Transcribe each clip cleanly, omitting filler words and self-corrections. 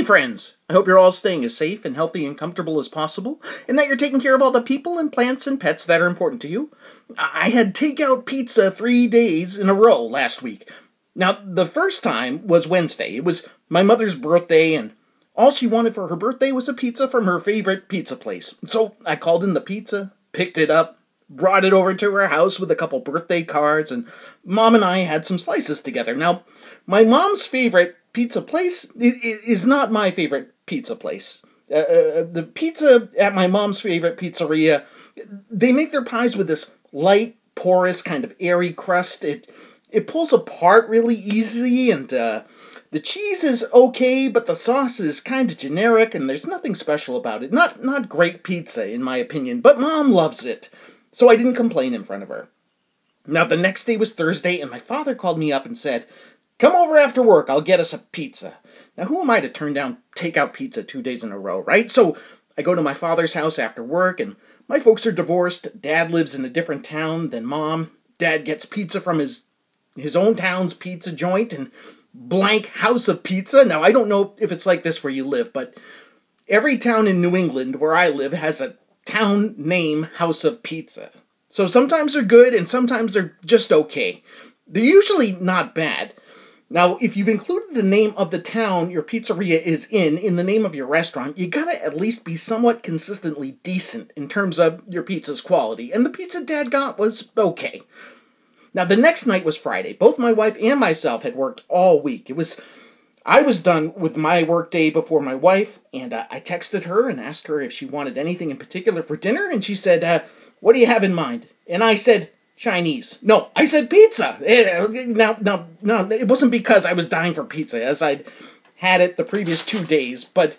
Hey friends! I hope you're all staying as safe and healthy and comfortable as possible, and that you're taking care of all the people and plants and pets that are important to you. I had takeout pizza 3 days in a row last week. Now, the first time was Wednesday. It was my mother's birthday, and all she wanted for her birthday was a pizza from her favorite pizza place. So I called in the pizza, picked it up, brought it over to her house with a couple birthday cards, and Mom and I had some slices together. Now, my mom's favorite pizza place is not my favorite pizza place. The pizza at my mom's favorite pizzeria, they make their pies with this light, porous, kind of airy crust. It pulls apart really easily, and the cheese is okay, but the sauce is kind of generic, and there's nothing special about it. Not great pizza, in my opinion, but Mom loves it. So I didn't complain in front of her. Now, the next day was Thursday, and my father called me up and said, "Come over after work, I'll get us a pizza." Now, who am I to turn down takeout pizza 2 days in a row, right? So I go to my father's house after work, and my folks are divorced. Dad lives in a different town than Mom. Dad gets pizza from his own town's pizza joint and blank house of pizza. Now, I don't know if it's like this where you live, but every town in New England where I live has a town name house of pizza. So sometimes they're good and sometimes they're just okay. They're usually not bad. Now, if you've included the name of the town your pizzeria is in the name of your restaurant, you gotta at least be somewhat consistently decent in terms of your pizza's quality. And the pizza Dad got was okay. Now, the next night was Friday. Both my wife and myself had worked all week. I was done with my work day before my wife, and I texted her and asked her if she wanted anything in particular for dinner, and she said, "What do you have in mind?" And I said, "Chinese." No, I said pizza. No, it wasn't because I was dying for pizza, as I'd had it the previous 2 days, but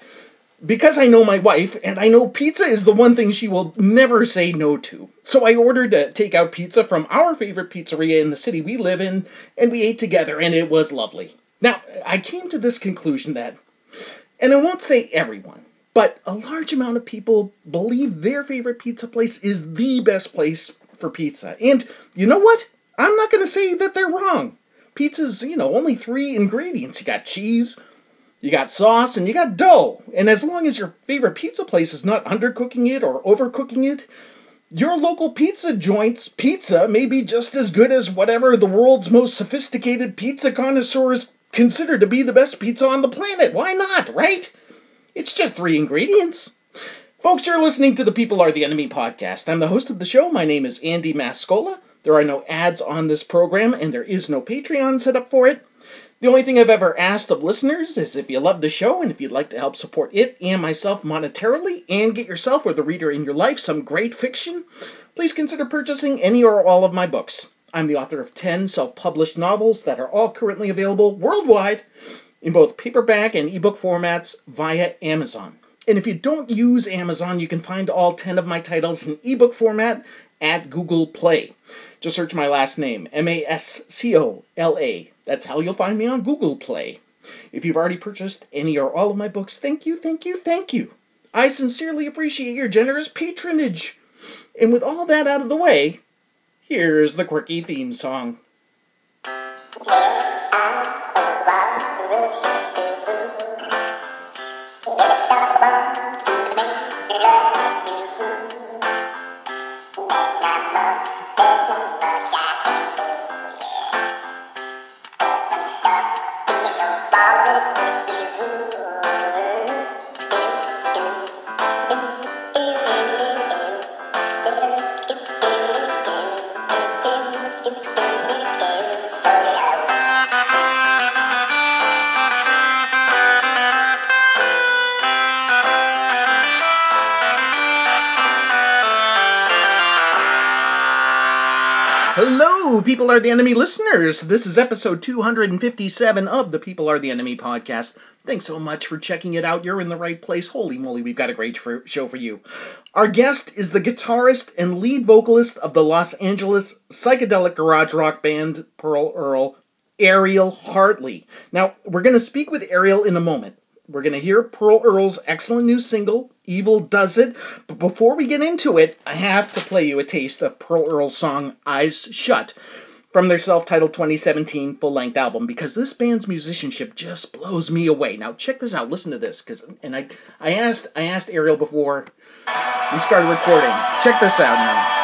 because I know my wife, and I know pizza is the one thing she will never say no to. So I ordered a takeout pizza from our favorite pizzeria in the city we live in, and we ate together, and it was lovely. Now, I came to this conclusion that, and I won't say everyone, but a large amount of people believe their favorite pizza place is the best place for pizza. And you know what? I'm not going to say that they're wrong. Pizza's, only 3 ingredients. You got cheese, you got sauce, and you got dough. And as long as your favorite pizza place is not undercooking it or overcooking it, your local pizza joint's pizza may be just as good as whatever the world's most sophisticated pizza connoisseurs consider to be the best pizza on the planet. Why not, right? It's just 3 ingredients. Folks, you're listening to the People Are the Enemy podcast. I'm the host of the show. My name is Andy Mascola. There are no ads on this program, and there is no Patreon set up for it. The only thing I've ever asked of listeners is if you love the show and if you'd like to help support it and myself monetarily and get yourself or the reader in your life some great fiction, please consider purchasing any or all of my books. I'm the author of 10 self-published novels that are all currently available worldwide in both paperback and ebook formats via Amazon. And if you don't use Amazon, you can find all 10 of my titles in ebook format at Google Play. Just search my last name, Mascola. That's how you'll find me on Google Play. If you've already purchased any or all of my books, thank you. I sincerely appreciate your generous patronage. And with all that out of the way, here's the quirky theme song. Hello, People Are the Enemy listeners. This is episode 257 of the People Are the Enemy podcast. Thanks so much for checking it out. You're in the right place. Holy moly, we've got a great show for you. Our guest is the guitarist and lead vocalist of the Los Angeles psychedelic garage rock band Pearl Earl, Ariel Hartley. Now, we're going to speak with Ariel in a moment. We're going to hear Pearl Earl's excellent new single, Evil Does It. But before we get into it, I have to play you a taste of Pearl Earl's song, Eyes Shut. from their self-titled 2017 full-length album, because this band's musicianship just blows me away. Now check this out, listen to this, I asked Ariel before we started recording. Check this out now.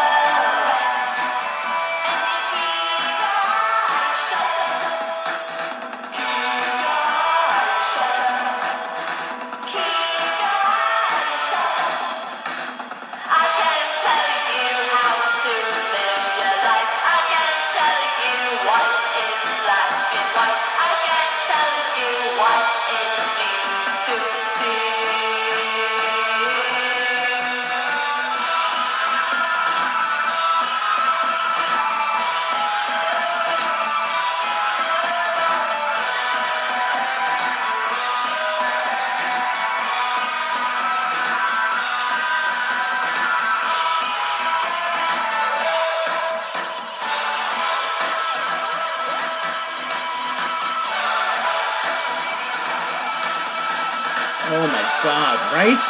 Oh my God, right?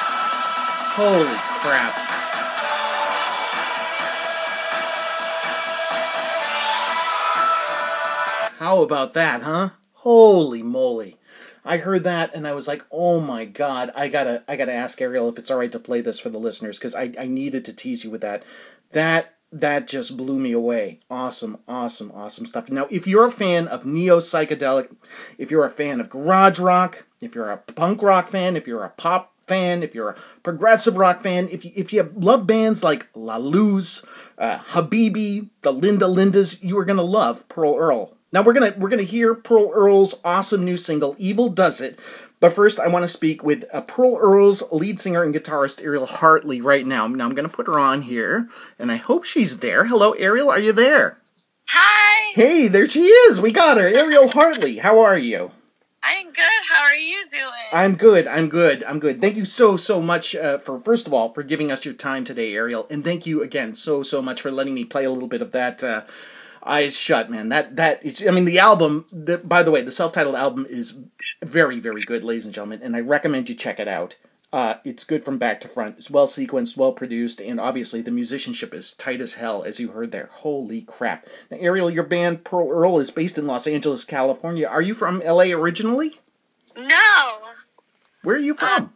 Holy crap. How about that, huh? Holy moly. I heard that and I was like, oh my God, I gotta ask Ariel if it's alright to play this for the listeners, because I needed to tease you with that. That just blew me away. Awesome, awesome, awesome stuff. Now, if you're a fan of neo-psychedelic, if you're a fan of garage rock, if you're a punk rock fan, if you're a pop fan, if you're a progressive rock fan, if you love bands like La Luz, Habibi, the Linda Lindas, you are going to love Pearl Earl. Now, we're gonna hear Pearl Earl's awesome new single, Evil Does It, but first I want to speak with Pearl Earl's lead singer and guitarist, Ariel Hartley, right now. Now, I'm going to put her on here, and I hope she's there. Hello, Ariel, are you there? Hi! Hey, there she is! We got her! Ariel Hartley, how are you? I'm good. How are you doing? I'm good. Thank you so much for, first of all, for giving us your time today, Ariel. And thank you again so much for letting me play a little bit of that Eyes Shut, man. The album, by the way, the self-titled album is very, very good, ladies and gentlemen. And I recommend you check it out. It's good from back to front. It's well-sequenced, well-produced, and obviously the musicianship is tight as hell, as you heard there. Holy crap. Now, Ariel, your band, Pearl Earl, is based in Los Angeles, California. Are you from L.A. originally? No. Where are you from?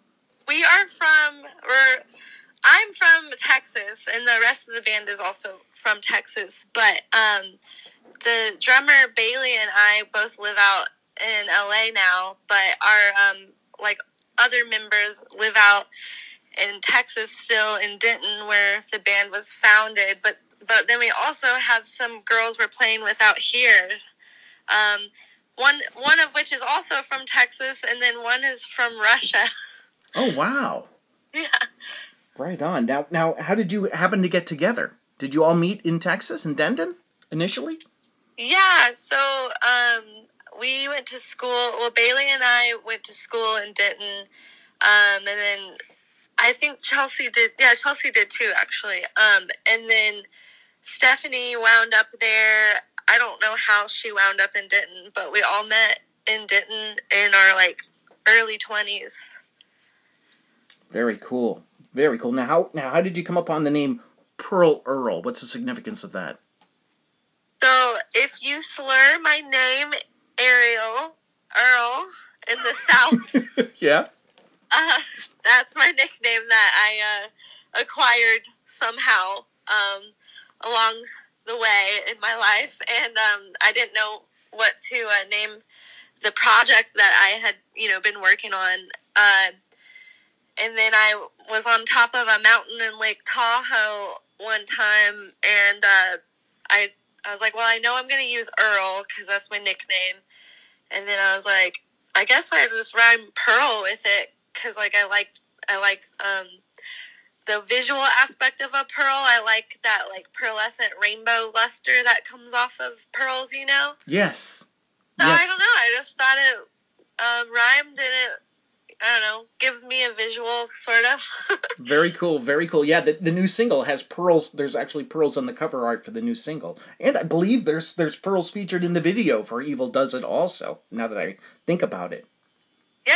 I'm from Texas, and the rest of the band is also from Texas, but the drummer, Bailey, and I both live out in L.A. now, but our, other members live out in Texas still, in Denton, where the band was founded. But then we also have some girls we're playing with out here. One of which is also from Texas, and then one is from Russia. Oh, wow. Yeah. Right on. Now, how did you happen to get together? Did you all meet in Texas, in Denton, initially? Yeah, so... we went to school, Bailey and I went to school in Denton, and then I think Chelsea did too, actually, and then Stephanie wound up there. I don't know how she wound up in Denton, but we all met in Denton in our, early 20s. Very cool, very cool. Now, how did you come upon the name Pearl Earl? What's the significance of that? So, if you slur my name... Ariel Earl in the South. Yeah. That's my nickname that I acquired somehow along the way in my life, and I didn't know what to name the project that I had, been working on. And then I was on top of a mountain in Lake Tahoe one time, and I was like, well, I know I'm going to use Earl because that's my nickname. And then I was like, I guess I just rhyme Pearl with it because, I liked the visual aspect of a pearl. I like that, pearlescent rainbow luster that comes off of pearls, Yes. So yes. I don't know. I just thought it rhymed and it, I don't know, gives me a visual, sort of. Very cool, very cool. Yeah, the new single has pearls. There's actually pearls on the cover art for the new single. And I believe there's pearls featured in the video for Evil Does It also, now that I think about it. Yeah,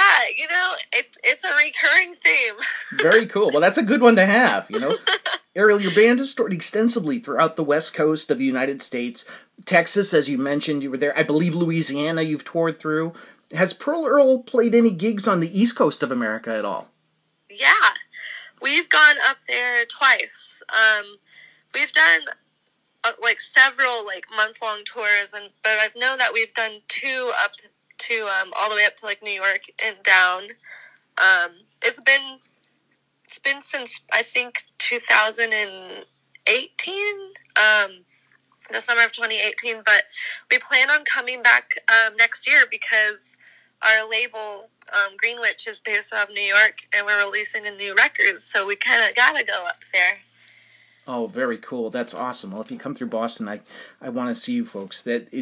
it's a recurring theme. Very cool. Well, that's a good one to have, Ariel, your band has toured extensively throughout the West Coast of the United States. Texas, as you mentioned, you were there. I believe Louisiana you've toured through. Has Pearl Earl played any gigs on the East Coast of America at all? Yeah. We've gone up there twice. We've done several month-long tours, but I've known that we've done two up to all the way up to New York and down. It's been since I think 2018, the summer of 2018, but we plan on coming back next year because our label, Green Witch, is based out of New York, and we're releasing a new record, so we kind of gotta go up there. Oh, very cool. That's awesome. Well, if you come through Boston, I want to see you folks. The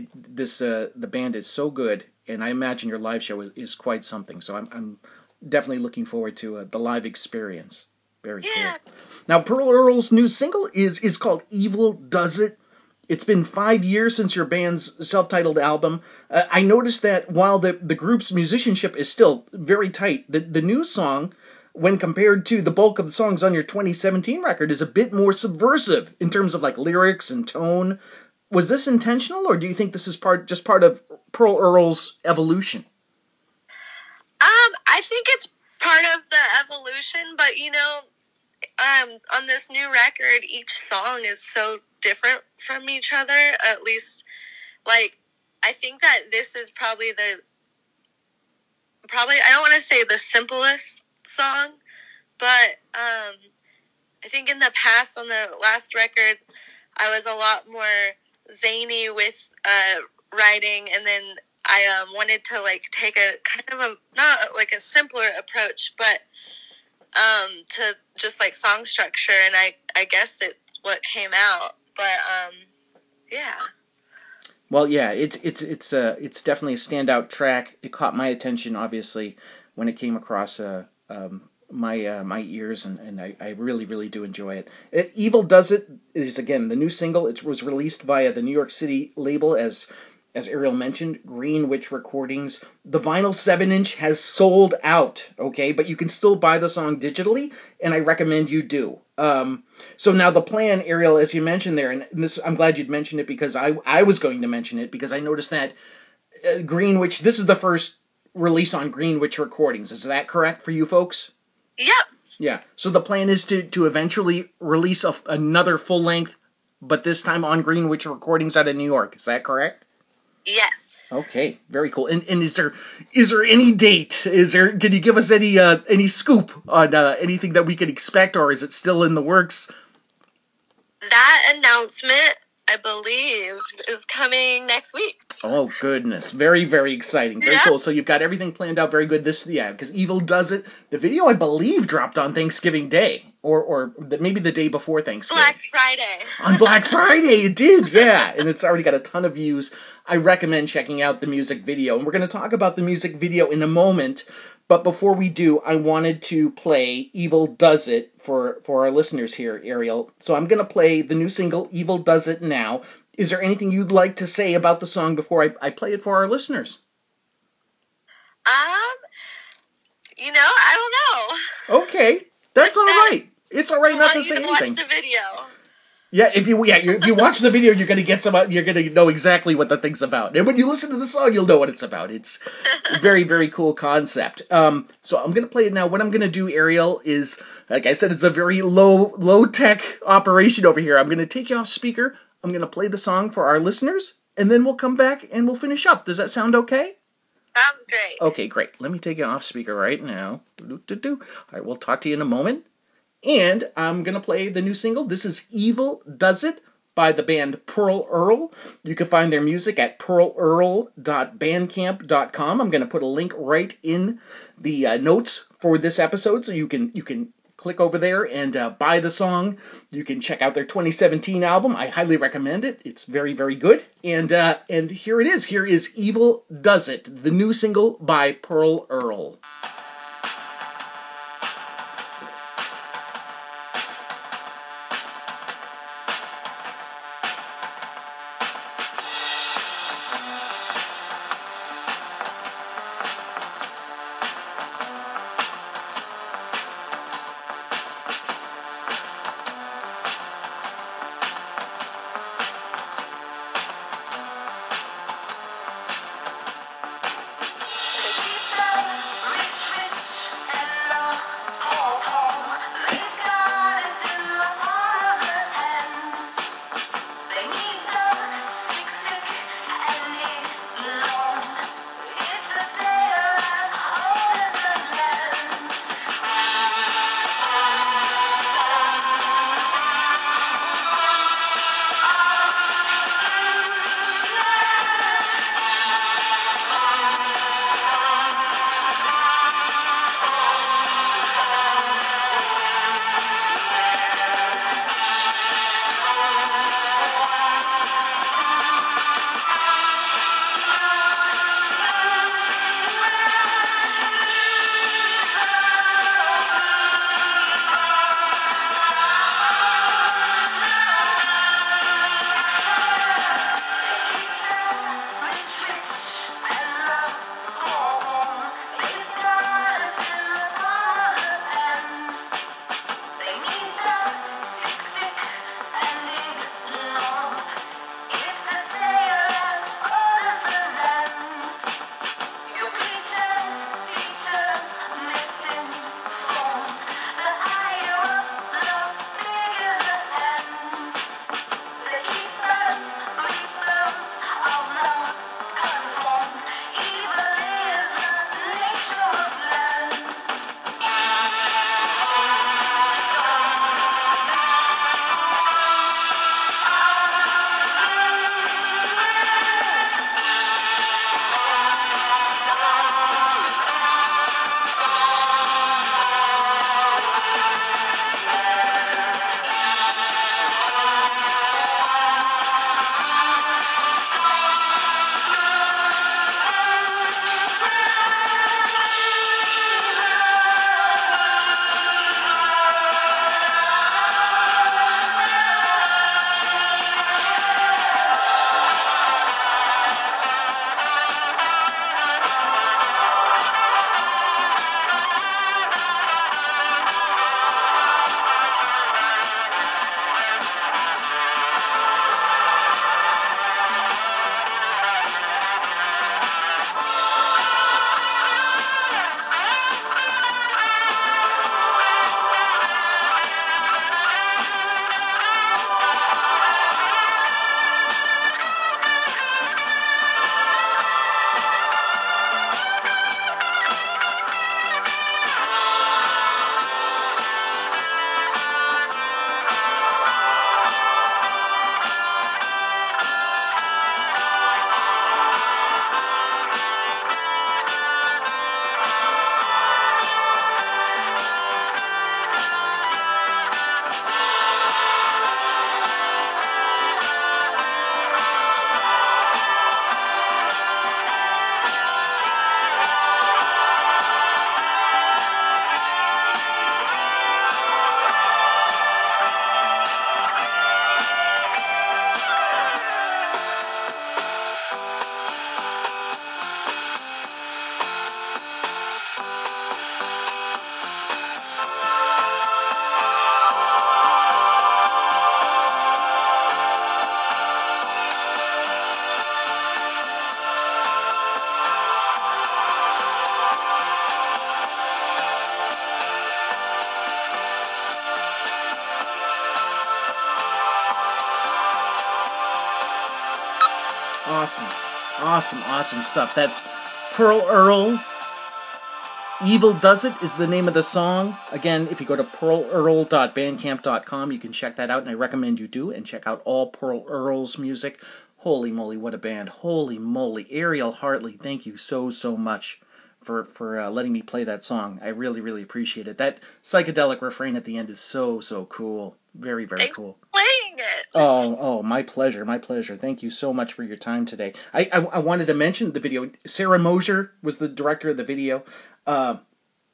band is so good, and I imagine your live show is quite something, so I'm definitely looking forward to the live experience. Very cool. Now, Pearl Earl's new single is called Evil Does It. It's been 5 years since your band's self-titled album. I noticed that while the group's musicianship is still very tight, the new song, when compared to the bulk of the songs on your 2017 record, is a bit more subversive in terms of lyrics and tone. Was this intentional, or do you think this is part of Pearl Earl's evolution? I think it's part of the evolution, but on this new record, each song is so different from each other. At least, I think that this is probably I don't want to say the simplest song, but I think in the past, on the last record, I was a lot more zany with writing, and then I wanted to take a not a simpler approach, but to just song structure, and I guess that's what came out. But yeah. Well, yeah, it's definitely a standout track. It caught my attention, obviously, when it came across my ears, and I really, really do enjoy it. Evil Does It is, again, the new single. It was released via the New York City label, as Ariel mentioned, Green Witch Recordings. The vinyl 7-inch has sold out, okay? But you can still buy the song digitally, and I recommend you do. So now the plan, Ariel, as you mentioned there, and this, I'm glad you'd mentioned it because I was going to mention it because I noticed that Green Witch, this is the first release on Green Witch Recordings. Is that correct for you folks? Yep. Yeah. So the plan is to eventually release another full length, but this time on Green Witch Recordings out of New York. Is that correct? Yes. Okay, very cool. And is there any date? Can you give us any scoop on anything that we could expect, or is it still in the works? That announcement, I believe, is coming next week. Oh, goodness. Very, very exciting. Very cool. So you've got everything planned out very good. Because Evil Does It. The video, I believe, dropped on Thanksgiving Day. Or maybe the day before Thanksgiving. Black Friday. On Black Friday, it did, yeah. And it's already got a ton of views. I recommend checking out the music video. And we're going to talk about the music video in a moment. But before we do, I wanted to play Evil Does It for our listeners here, Ariel. So I'm going to play the new single, Evil Does It, now. Is there anything you'd like to say about the song before I play it for our listeners? I don't know. Okay. That's all right. It's all right not to say anything. Watch the video. Yeah, if you watch the video, you're gonna get you're gonna know exactly what the thing's about. And when you listen to the song, you'll know what it's about. It's a very, very cool concept. So I'm gonna play it now. What I'm gonna do, Ariel, is, like I said, it's a very low tech operation over here. I'm gonna take you off speaker. I'm gonna play the song for our listeners, and then we'll come back and we'll finish up. Does that sound okay? Sounds great. Okay, great. Let me take it off speaker right now. All right, we'll talk to you in a moment. And I'm going to play the new single. This is Evil Does It by the band Pearl Earl. You can find their music at pearlearl.bandcamp.com. I'm going to put a link right in the notes for this episode, so you can click over there and buy the song. You can check out their 2017 album. I highly recommend it. It's very, very good. And here it is. Here is Evil Does It, the new single by Pearl Earl. awesome, awesome, awesome stuff. That's Pearl Earl. Evil Does It is the name of the song. Again, if you go to pearlearl.bandcamp.com, you can check that out, and I recommend you do, and check out all Pearl Earl's music. Holy moly, what a band. Holy moly. Ariel Hartley, thank you so, so much for letting me play that song. I really, really appreciate it. That psychedelic refrain at the end is so, so cool. Very, very cool. Playing it. Oh, my pleasure, my pleasure. Thank you so much for your time today. I wanted to mention the video. Sarah Mosier was the director of the video.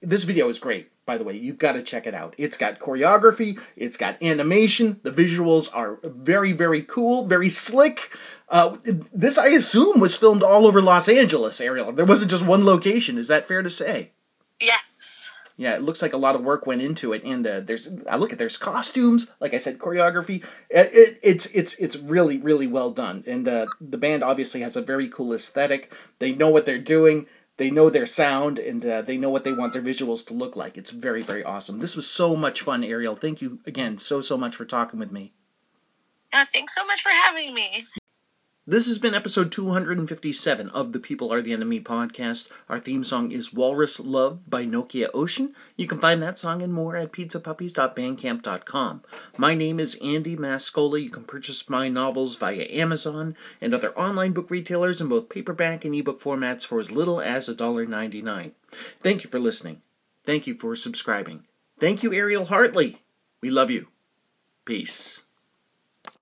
This video is great, by the way. You've got to check it out. It's got choreography. It's got animation. The visuals are very, very cool, very slick. This, I assume, was filmed all over Los Angeles, Ariel. There wasn't just one location. Is that fair to say? Yes. Yeah, it looks like a lot of work went into it. And there's costumes, like I said, choreography. It's really, really well done. And the band obviously has a very cool aesthetic. They know what they're doing. They know their sound, and they know what they want their visuals to look like. It's very, very awesome. This was so much fun, Ariel. Thank you again so, so much for talking with me. Thanks so much for having me. This has been episode 257 of the People Are the Enemy podcast. Our theme song is Walrus Love by Nokia Ocean. You can find that song and more at pizzapuppies.bandcamp.com. My name is Andy Mascola. You can purchase my novels via Amazon and other online book retailers in both paperback and ebook formats for as little as $1.99. Thank you for listening. Thank you for subscribing. Thank you, Ariel Hartley. We love you. Peace.